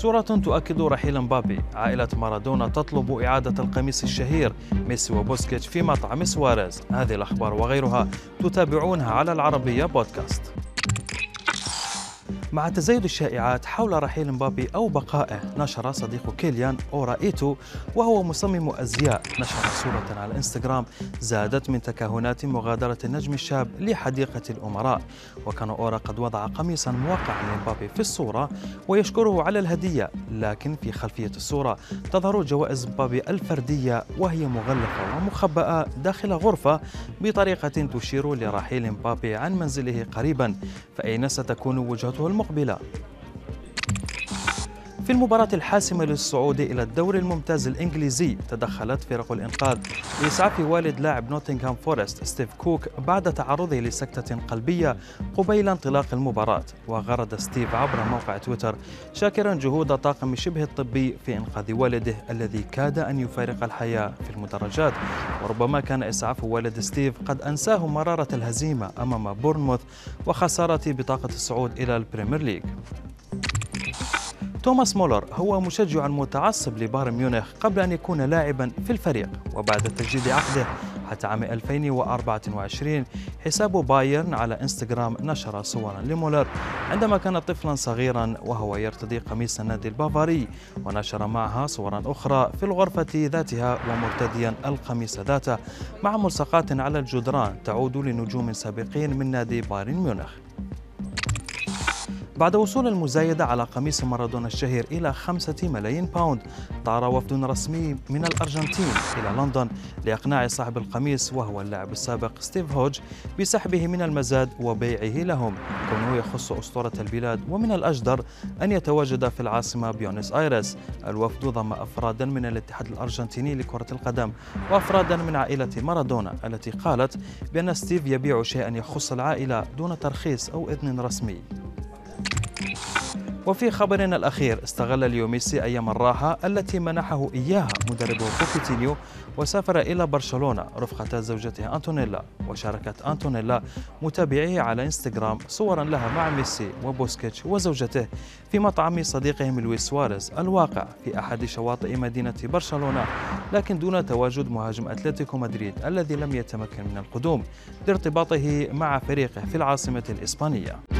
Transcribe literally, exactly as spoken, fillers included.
صورة تؤكد رحيل مبابي. عائلة مارادونا تطلب إعادة القميص الشهير ميسي وبوسكيتش في مطعم سواريز. هذه الأخبار وغيرها تتابعونها على العربية بودكاست. مع تزايد الشائعات حول رحيل مبابي أو بقائه، نشر صديق كيليان أورايتو وهو مصمم أزياء نشر صورة على الانستغرام زادت من تكهنات مغادرة النجم الشاب لحديقة الأمراء. وكان أورا قد وضع قميصا موقعا لمبابي في الصورة ويشكره على الهدية، لكن في خلفية الصورة تظهر جوائز مبابي الفردية وهي مغلقة ومخبأة داخل غرفة بطريقة تشير لرحيل مبابي عن منزله قريبا. فأين ستكون وجهته المقبلة؟ في المباراة الحاسمة للصعود إلى الدوري الممتاز الإنجليزي، تدخلت فرق الإنقاذ لإسعاف والد لاعب نوتنغهام فورست ستيف كوك بعد تعرضه لسكتة قلبية قبيل انطلاق المباراة. وغرد ستيف عبر موقع تويتر شاكرا جهود طاقم شبه الطبي في إنقاذ والده الذي كاد أن يفارق الحياة في المدرجات. وربما كان إسعاف والد ستيف قد أنساه مرارة الهزيمة أمام بورنموث وخسارة بطاقة الصعود إلى البريمير ليج. توماس مولر هو مشجع متعصب لبايرن ميونخ قبل أن يكون لاعباً في الفريق، وبعد تجديد عقده حتى عام ألفين وأربعة وعشرين. حساب بايرن على انستغرام نشر صوراً لمولر عندما كان طفلاً صغيراً وهو يرتدي قميص النادي البافاري، ونشر معها صوراً أخرى في الغرفة ذاتها ومرتدياً القميص ذاته مع ملصقات على الجدران تعود لنجوم سابقين من نادي بايرن ميونخ. بعد وصول المزايدة على قميص مارادونا الشهير إلى خمسة ملايين باوند، طار وفد رسمي من الأرجنتين إلى لندن لإقناع صاحب القميص وهو اللاعب السابق ستيف هودج بسحبه من المزاد وبيعه لهم، كونه يخص أسطورة البلاد. ومن الأجدر أن يتواجد في العاصمة بيونس آيرس. الوفد ضم أفرادا من الاتحاد الأرجنتيني لكرة القدم وأفرادا من عائلة مارادونا التي قالت بأن ستيف يبيع شيئا يخص العائلة دون ترخيص أو إذن رسمي. وفي خبرنا الأخير، استغل ليو ميسي أيام الراحة التي منحه إياها مدربه بوكيتينيو وسافر إلى برشلونة رفقة زوجته أنتونيلا. وشاركت أنتونيلا متابعيه على إنستغرام صورا لها مع ميسي وبوسكيتش وزوجته في مطعم صديقهم لويس سواريز الواقع في أحد شواطئ مدينة برشلونة، لكن دون تواجد مهاجم أتلتيكو مدريد الذي لم يتمكن من القدوم لارتباطه مع فريقه في العاصمة الإسبانية.